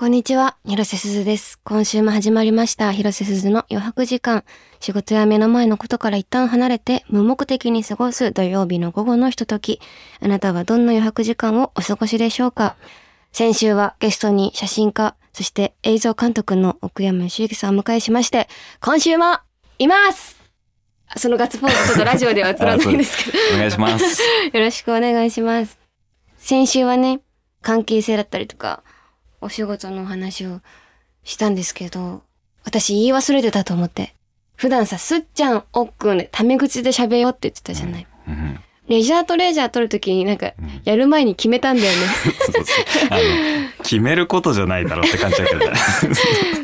こんにちは、広瀬すずです。今週も始まりました、広瀬すずの余白時間。仕事や目の前のことから一旦離れて、無目的に過ごす土曜日の午後のひととき。あなたはどんな余白時間をお過ごしでしょうか？先週はゲストに写真家、そして映像監督の奥山由之さんを迎えしまして、今週もいます！そのガッツポーズちょっとラジオでは映らないんですけど。お願いします。よろしくお願いします。先週はね、関係性だったりとか、お仕事のお話をしたんですけど、私言い忘れてたと思って。普段さ、すっちゃん、おっくんでタメ口で喋よって言ってたじゃない。うんうん、レジャー撮るときになんか、やる前に決めたんだよね。決めることじゃないだろうって感じだけどね。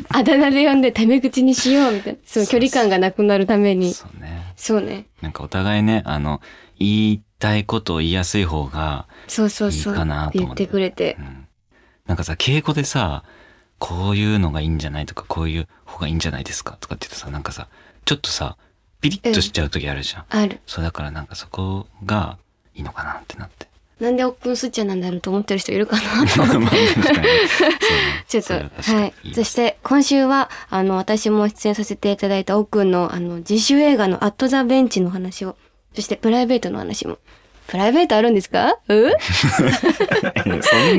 あだ名で呼んでタメ口にしようみたいな。その距離感がなくなるために。そうね。そうね。なんかお互いね、言いたいことを言いやすい方がいいかなと思って。そうそうそう。言ってくれて。うんなんかさ、敬語でさ、こういうのがいいんじゃないとか、こういう方がいいんじゃないですかとかって言ってさ、なんかさ、ちょっとさ、ピリッとしちゃう時あるじゃん。うん、ある。そうだからなんかそこがいいのかなってなって。なんでおっくんすっちゃんなんだろうと思ってる人いるかなと思って。ちょっと、はい。そして今週は、私も出演させていただいたおっくんの、自主映画のアットザベンチの話を、そしてプライベートの話も。プライベートあるんですか？そん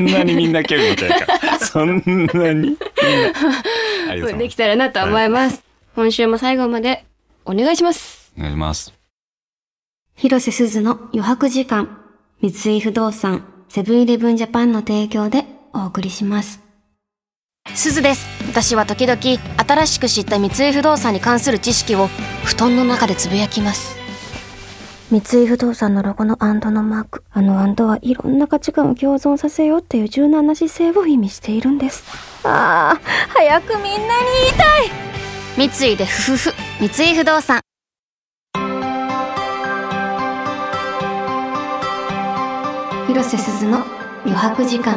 なにみんな興味持てないから。そんなにできたらなと思います。今週も最後までお願いします。お願いします。広瀬すずの余白時間、三井不動産、セブンイレブンジャパンの提供でお送りします。すずです。私は時々新しく知った三井不動産に関する知識を布団の中でつぶやきます。三井不動産のロゴの&のマーク。&はいろんな価値観を共存させようっていう柔軟な姿勢を意味しているんです。ああ、早くみんなに言いたい！三井でふふふ、三井不動産。広瀬すずの余白時間。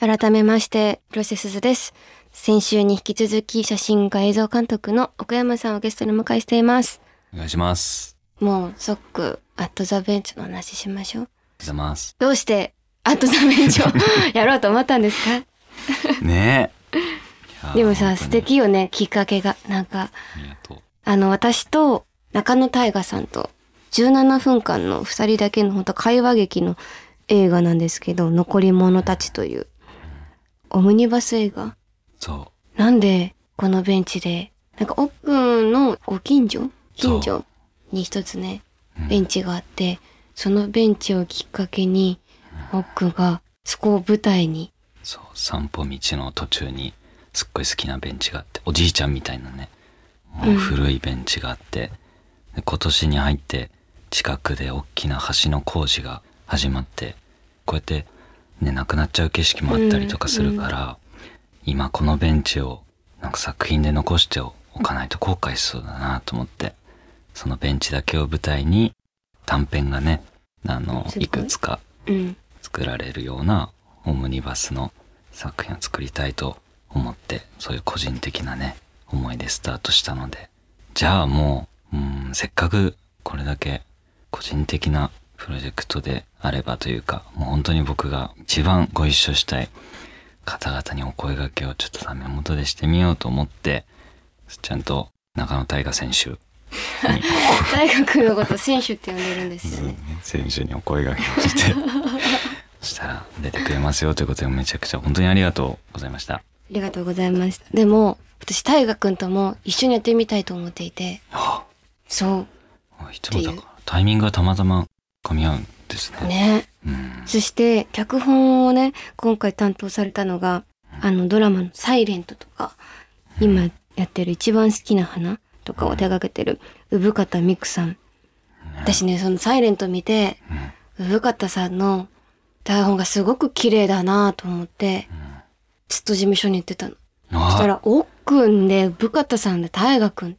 改めまして、広瀬すずです。先週に引き続き写真家映像監督の奥山さんをゲストにお迎えしています。お願いします。もう即アットザベンチの話しましょう。ありがとうございます。どうしてアットザベンチをやろうと思ったんですか？ねえ。でもさ、素敵よね、きっかけが。なんか、私と中野大賀さんと17分間の2人だけの本当会話劇の映画なんですけど、残り物たちというオムニバス映画。そうなんでこのベンチでなんか奥のご近所に一つね、うん、ベンチがあって、そのベンチをきっかけに、うん、奥がそこを舞台に、そう散歩道の途中にすっごい好きなベンチがあって、おじいちゃんみたいなね、もう古いベンチがあって、うん、で今年に入って近くで大きな橋の工事が始まって、こうやってねなくなっちゃう景色もあったりとかするから、うんうん、今このベンチをなんか作品で残しておかないと後悔しそうだなと思って、そのベンチだけを舞台に短編がね、いくつか作られるようなオムニバスの作品を作りたいと思って、そういう個人的なね思いでスタートしたので、じゃあもう、せっかくこれだけ個人的なプロジェクトであればというか、もう本当に僕が一番ご一緒したい方々にお声掛けをちょっとダメ元でしてみようと思って、ちゃんと中野大賀選手に大賀君のこと選手って呼んでるんですよね。選手にお声掛けをしてそしたら出てくれますよということで、めちゃくちゃ本当にありがとうございました。ありがとうございました。でも私大賀君とも一緒にやってみたいと思っていて、はあ、そういつもだからタイミングがたまたま噛み合うんですね。ね、うん、そして脚本をね今回担当されたのが、ドラマのサイレントとか、今やってる一番好きな花とかを手掛けてる生方美久さん、私ねそのサイレント見て、生方さんの台本がすごく綺麗だなと思って、ずっと事務所に言ってたの。そしたらおっくんで生方さんで大河くん、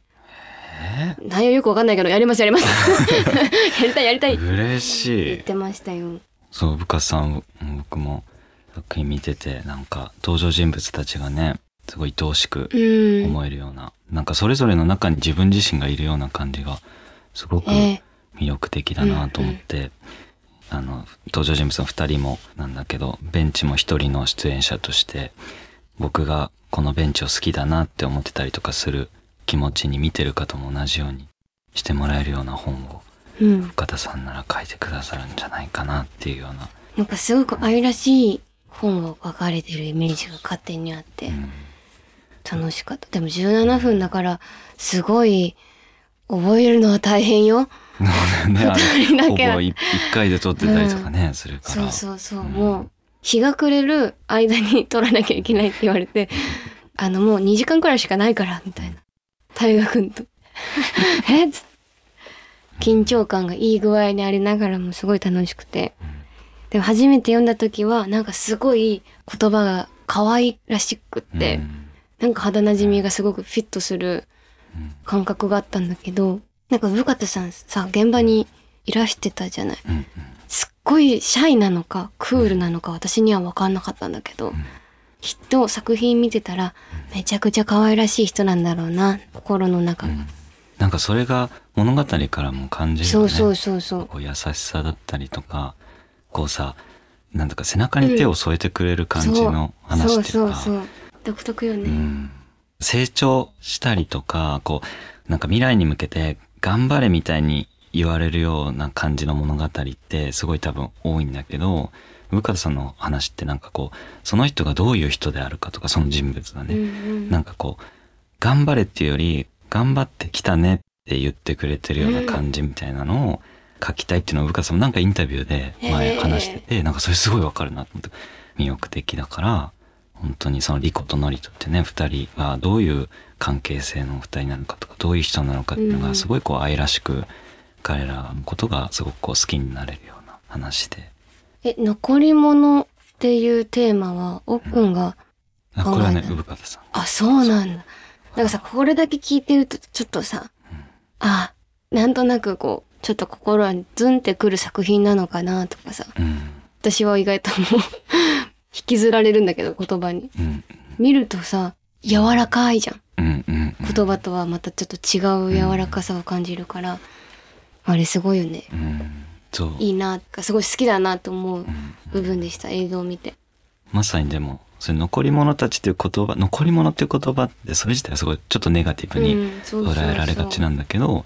内容よくわかんないけどやりますやりたい嬉しい言ってましたよ。そう、部下さん僕も作品見てて、なんか登場人物たちがねすごい愛おしく思えるような、なんかそれぞれの中に自分自身がいるような感じがすごく魅力的だなと思って、登場人物の2人もなんだけど、ベンチも一人の出演者として僕がこのベンチを好きだなって思ってたりとかする気持ちに見てる方も同じようにしてもらえるような本を深田さんなら書いてくださるんじゃないかなっていうような、なんかすごく愛らしい本を書かれてるイメージが勝手にあって、楽しかった。でも17分だからすごい覚えるのは大変よ。2人だけだ。ほぼ1回で撮ってたりとかね、するから。そう、もう日が暮れる間に撮らなきゃいけないって言われて、もう2時間くらいしかないからみたいな。大河君と緊張感がいい具合にありながらもすごい楽しくて、でも初めて読んだ時はなんかすごい言葉が可愛らしくって、なんか肌なじみがすごくフィットする感覚があったんだけど、なんか深田さんさ、現場にいらしてたじゃない、すっごいシャイなのかクールなのか私には分かんなかったんだけど、きっと作品見てたらめちゃくちゃ可愛らしい人なんだろうな、心の中が、なんかそれが物語からも感じるよね。そうこう優しさだったりとか、こうさ、なんだか背中に手を添えてくれる感じの話っていうか、独特よね、成長したりとか、こうなんか未来に向けて頑張れみたいに言われるような感じの物語ってすごい多分多いんだけど、深田さんの話ってなんかこう、その人がどういう人であるかとか、その人物がね、なんかこう頑張れっていうより頑張ってきたねって言ってくれてるような感じみたいなのを書きたいっていうのを深田さんもなんかインタビューで前話してて、なんかそれすごいわかるなと思って、魅力的だから、本当にそのリコとノリとってね、二人がどういう関係性の二人なのかとか、どういう人なのかっていうのがすごいこう愛らしく、彼らのことがすごくこう好きになれるような話で。残り物っていうテーマは奥君が考えたの？これはね、生方さん。あ、そうなんだ。なんかさ、これだけ聞いてるとちょっとさ、あ、なんとなくこうちょっと心にズンってくる作品なのかなとかさ、私は意外ともう引きずられるんだけど言葉に、見るとさ、柔らかいじゃん、言葉とはまたちょっと違う柔らかさを感じるから、あれすごいよね、そういいな、すごい好きだなと思う部分でした、映像を見て。まさにでもそれ、残り物たちっていう言葉、残り物っていう言葉ってそれ自体はすごいちょっとネガティブに捉えられがちなんだけど、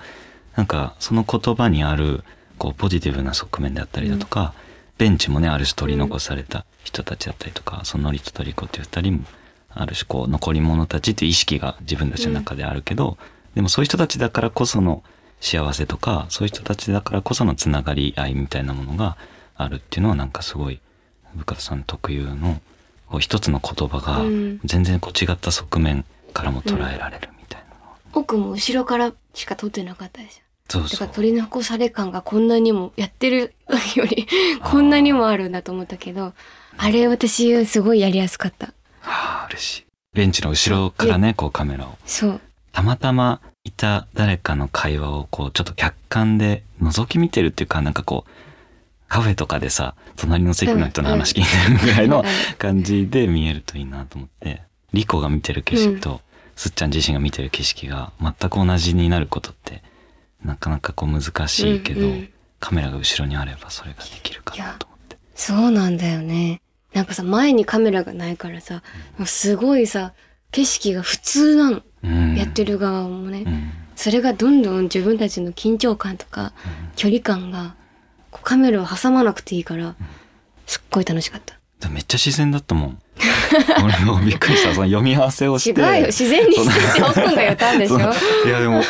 なんかその言葉にあるこうポジティブな側面であったりだとか、ベンチもね、ある種取り残された人たちだったりとか、そのノリとトリコっていう二人もある種こう残り者たちっていう意識が自分たちの中であるけど、でもそういう人たちだからこその幸せとか、そういう人たちだからこそのつながり合いみたいなものがあるっていうのは、なんかすごい深田さん特有の一つの言葉が全然こう違った側面からも捉えられるみたいな、奥も後ろからしか撮ってなかったでしょ。だから取り残され感がこんなにも、やってるよりこんなにもあるんだと思ったけど、あれ私すごいやりやすかった。嬉しい。ベンチの後ろからね、こうカメラを、たまたまいた誰かの会話をこうちょっと客観で覗き見てるっていうか、なんかこうカフェとかでさ、隣の席の人の話聞いてるぐらいの感じで見えるといいなと思って、リコが見てる景色とすっちゃん自身が見てる景色が全く同じになることってなかなかこう難しいけど、カメラが後ろにあればそれができるかなと思って。そうなんだよね。なんかさ、前にカメラがないからさ、すごいさ、景色が普通なの、やってる側もね、それがどんどん自分たちの緊張感とか距離感が、カメラを挟まなくていいから、すっごい楽しかった。めっちゃ自然だったもん俺もびっくりした。その読み合わせをして、違うよ、自然にして奥君が言ったんでしょいやでも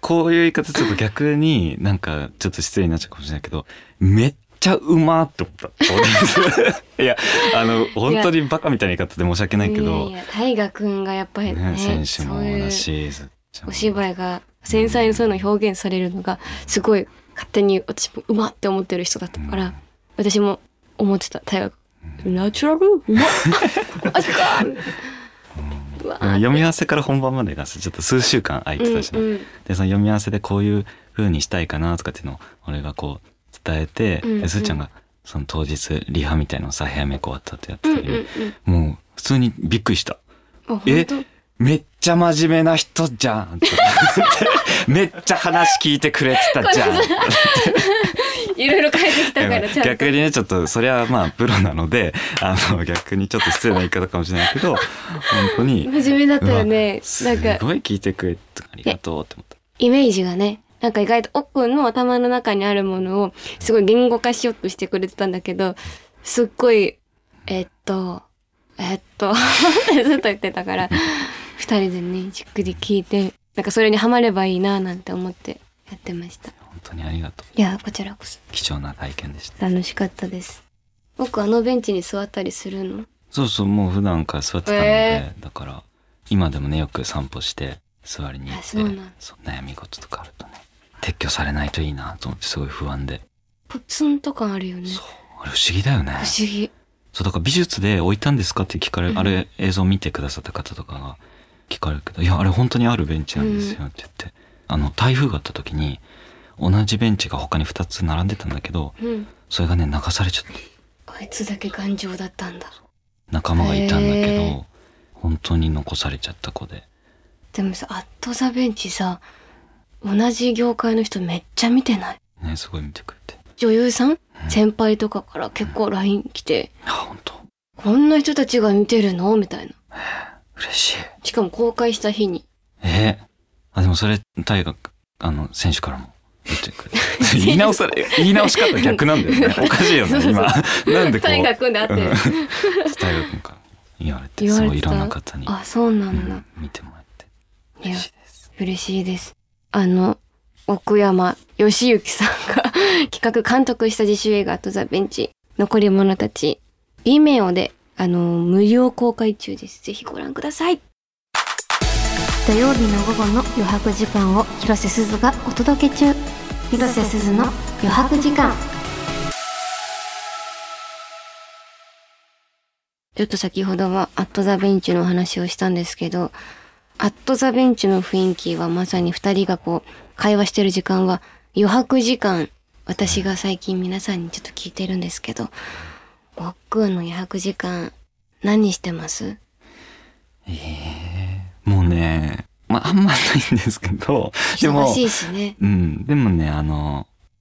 こういう言い方ちょっと逆になんかちょっと失礼になっちゃうかもしれないけど、めっちゃうまーって思ったいや本当にバカみたいな言い方で申し訳ないけど、大河君がやっぱりね、選手もだし、お芝居が繊細にそういうの表現されるのがすごい、勝手に私もうまって思ってる人だったから、私も思ってた、大河君ナチュラルうまっマジか読み合わせから本番までがちょっと数週間空いてたし、でその読み合わせでこういう風にしたいかなとかっていうのを俺がこう伝えて、すーちゃんがその当日リハみたいなのをさ、早め終わったってやってたり、もう普通にびっくりした。めっちゃ真面目な人じゃんめっちゃ話聞いてくれてたじゃんいろいろ変えてきたからちゃんと逆にねちょっとそれはまあプロなので逆にちょっと失礼な言い方かもしれないけど本当に真面目だったよね。なんかすごい聞いてくれてありがとうって思った。イメージがねなんか意外とおっくんの頭の中にあるものをすごい言語化しようとしてくれてたんだけどすっごいずっと言ってたから二人でねじっくり聞いてなんかそれにハマればいいななんて思ってやってました。本当にありがとう。いやこちらこそ貴重な体験でした。楽しかったです。僕あのベンチに座ったりするの？そうそうもう普段から座ってたので、だから今でもねよく散歩して座りに行ってそう悩み事とかあるとね撤去されないといいなと思ってすごい不安でポツンと感あるよね。そうあれ不思議だよね。不思議。そうだから美術で置いたんですかって聞かれる、うん、あれ映像見てくださった方とかが聞かれるけどいやあれ本当にあるベンチなんですよって言って、台風があった時に同じベンチが他に2つ並んでたんだけど、うん、それがね流されちゃってあいつだけ頑丈だったんだ。仲間がいたんだけど本当に残されちゃった子で。でもさアットザベンチさ同じ業界の人めっちゃ見てない？ねすごい見てくれて女優さん、うん、先輩とかから結構 LINE 来て、うん、あ本当こんな人たちが見てるのみたいな。嬉しい。しかも公開した日にでもそれ大学選手からも言ってくれ言い直し方逆なんだよねおかしいよね今なんでこう大学で会ってる、大学から言われてすごいいろんな方にあそうなんだ、うん、見てもらって嬉しいです。嬉しいです。奥山由之さんが企画監督した自主映画アットザベンチ残り物たち Vimeo で無料公開中です。ぜひご覧ください。土曜日の午後の余白時間を広瀬すずがお届け中。広瀬すずの余白時間。ちょっと先ほどはアットザベンチのお話をしたんですけどアットザベンチの雰囲気はまさに2人がこう会話してる時間は余白時間。私が最近皆さんにちょっと聞いてるんですけどおっくんの余白時間何してます？もうねあんまないんですけど忙しいしね。でもね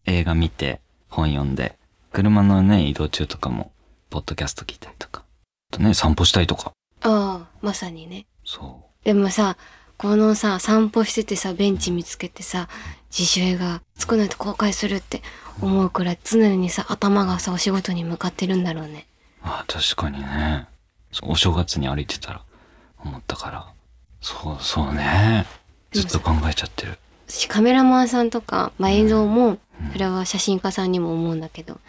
映画見て本読んで車のね移動中とかもポッドキャスト聞いたりとかあとね散歩したりとか。ああまさにね。そうでもさこのさ散歩しててさベンチ見つけてさ自主映画作らないと公開するって思うくらい常にさ頭がさお仕事に向かってるんだろうね。あ確かにね。お正月に歩いてたら思ったからそうねずっと考えちゃってる。カメラマンさんとか、映像もそれは写真家さんにも思うんだけど、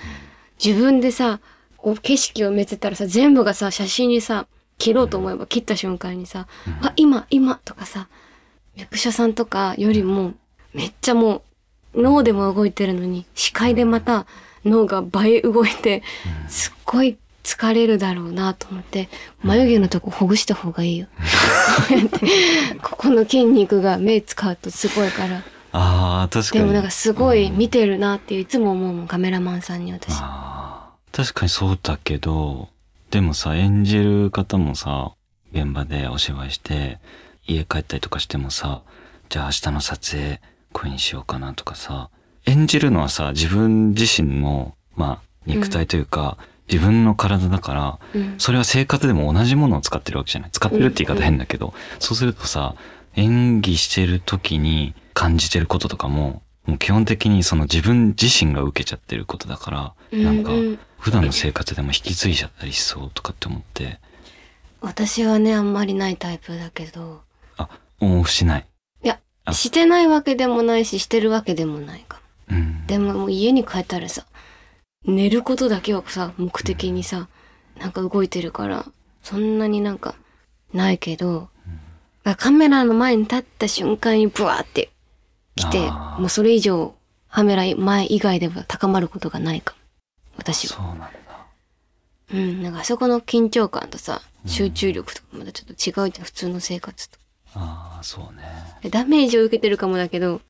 自分でさ景色を見てたらさ全部がさ写真にさ切ろうと思えば切った瞬間にさ、今とかさ役者さんとかよりもめっちゃもう脳でも動いてるのに視界でまた脳が倍動いてすっごい疲れるだろうなと思って眉毛のとこほぐした方がいいよここの筋肉が目使うとすごいから確かに。でもなんかすごい見てるなっていつも思うもんカメラマンさんに私。確かにそうだけどでもさ演じる方もさ現場でお芝居して家帰ったりとかしてもさじゃあ明日の撮影これにしようかなとかさ演じるのはさ自分自身の肉体というか、自分の体だから、それは生活でも同じものを使ってるわけじゃない。使ってるって言い方変だけど、そうするとさ演技してる時に感じてることとかもう基本的にその自分自身が受けちゃってることだから、なんか普段の生活でも引き継いじゃったりしそうとかって思って。私はねあんまりないタイプだけど。オンオフしない。いやしてないわけでもないししてるわけでもないかも。でも、もう家に帰ったらさ寝ることだけはさ目的にさ、なんか動いてるからそんなになんかないけど、カメラの前に立った瞬間にブワーって来てもうそれ以上カメラ前以外では高まることがないかも私は。そうなんだ。なんかあそこの緊張感とさ集中力とかまたちょっと違うじゃん普通の生活と。そうね。ダメージを受けてるかもだけど。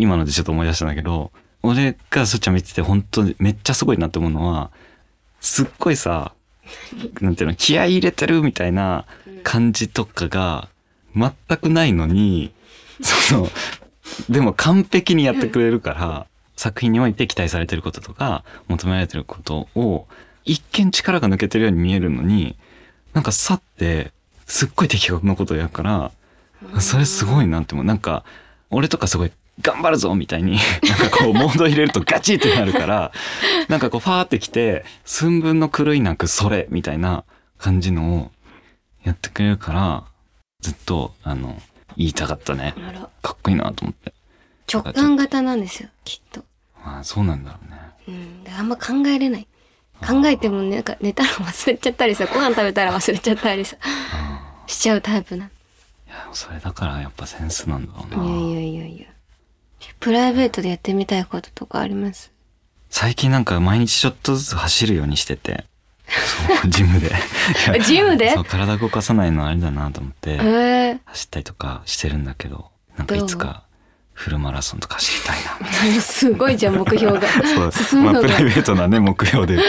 今のでちょっと思い出したんだけど。俺がそっちゃん見てて本当にめっちゃすごいなって思うのはすっごいさなんていうの気合い入れてるみたいな感じとかが全くないのにでも完璧にやってくれるから作品において期待されてることとか求められてることを一見力が抜けてるように見えるのに、なんかさってすっごい的確なことをやるから、それすごいなって思う。なんか俺とかすごい頑張るぞみたいになんかこうモード入れるとガチってなるからなんかこうファーってきて寸分の狂いなくそれみたいな感じのをやってくれるから、ずっと言いたかったね。かっこいいなと思って。直感型なんですよきっと。ああ、そうなんだろうね。うん、あんま考えれない。考えてもね、なんか寝たら忘れちゃったりさ、ご飯食べたら忘れちゃったりさしちゃうタイプなの。いや、それだからやっぱセンスなんだろうな。いや。プライベートでやってみたいこととかあります？最近なんか毎日ちょっとずつ走るようにしててそうジムでジムでそう体動かさないのあれだなと思って、走ったりとかしてるんだけど、なんかいつかフルマラソンとか走りたいなみたいなすごいじゃん目標が進むのが、まあ、プライベートなね目標で言う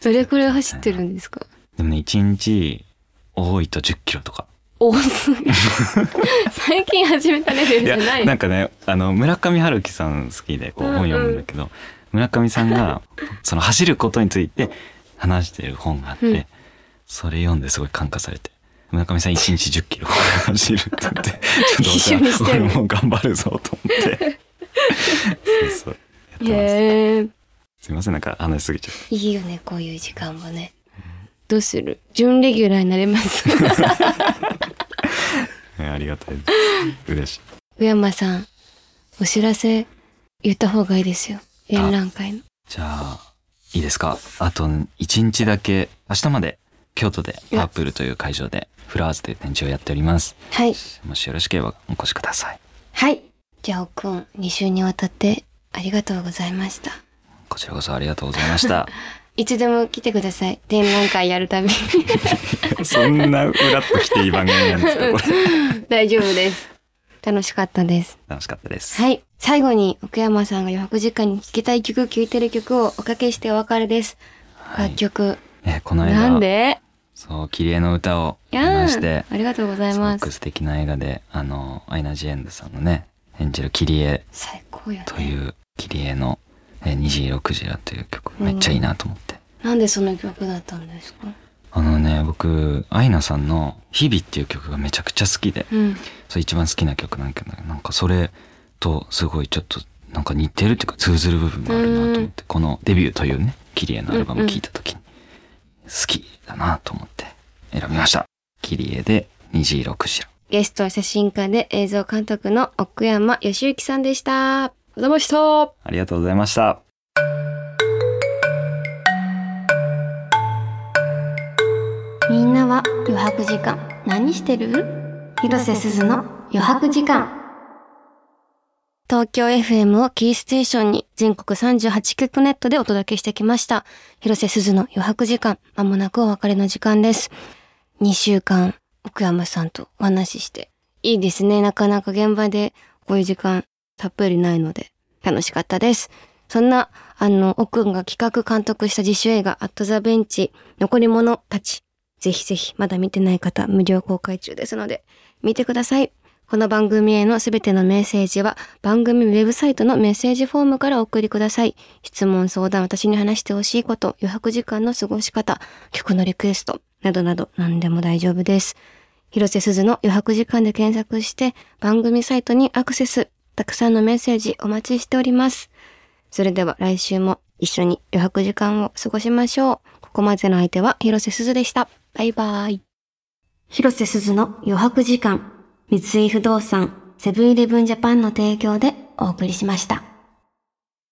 と、どれくらい走ってるんですか？でもね、1日多いと10キロとか。多すぎ最近始めたレベルじゃない。いや、なんかね、村上春樹さん好きでこう本読むんだけど、村上さんがその走ることについて話している本があって、それ読んですごい感化されて、村上さん1日10キロ走るって言ってちょっと俺も頑張るぞと思ってそうやってます。すいません、なんか話しすぎちゃった。いいよねこういう時間もね。どうする？準レギュラーになれますありがたい、嬉しい。奥山さん、お知らせ言った方がいいですよ、展覧会の。じゃあいいですか。あと1日だけ、明日まで京都でパープルという会場でフラワーズという展示をやっております。はい、もしよろしければお越しください。はい、じゃあ奥くん、2週にわたってありがとうございました。こちらこそありがとうございましたいつでも来てください、展覧会やるたびそんなうらっと来ていい番組なんですかこれ大丈夫です、楽しかったです。楽しかったです。はい、最後に奥山さんが余白時間に聴きたい曲、聴いてる曲をおかけしてお別れです。はい、楽曲、この間なんでそうキリエの歌を見まして、ありがとうございます。すごく素敵な映画で、アイナ・ジ・エンドさんのね演じるキリエという、ね、キリエの虹色クジラという曲、めっちゃいいなと思って。なんでその曲だったんですか？僕アイナさんの日々っていう曲がめちゃくちゃ好きで、それ一番好きな曲なんだけど、なんかそれとすごいちょっとなんか似てるっていうか通ずる部分があるなと思って、このデビューというねキリエのアルバムを聴いた時に好きだなと思って選びました。キリエで虹色クジラ。ゲストは写真家で映像監督の奥山由之さんでした。どうもした。ありがとうございました。みんなは余白時間何してる？広瀬すずの余白時間。東京 FM をキーステーションに全国38局ネットでお届けしてきました。広瀬すずの余白時間、まもなくお別れの時間です。2週間奥山さんとお話ししていいですね。なかなか現場でこういう時間たっぷりないので楽しかったです。そんな奥君が企画監督した自主映画アットザベンチ残り物たち、ぜひぜひまだ見てない方無料公開中ですので見てください。この番組へのすべてのメッセージは番組ウェブサイトのメッセージフォームからお送りください。質問、相談、私に話してほしいこと、余白時間の過ごし方、曲のリクエストなどなど何でも大丈夫です。広瀬すずの余白時間で検索して番組サイトにアクセス。たくさんのメッセージお待ちしております。それでは来週も一緒に余白時間を過ごしましょう。ここまでの相手は広瀬すずでした。バイバイ。広瀬すずの余白時間、三井不動産、セブンイレブンジャパンの提供でお送りしました。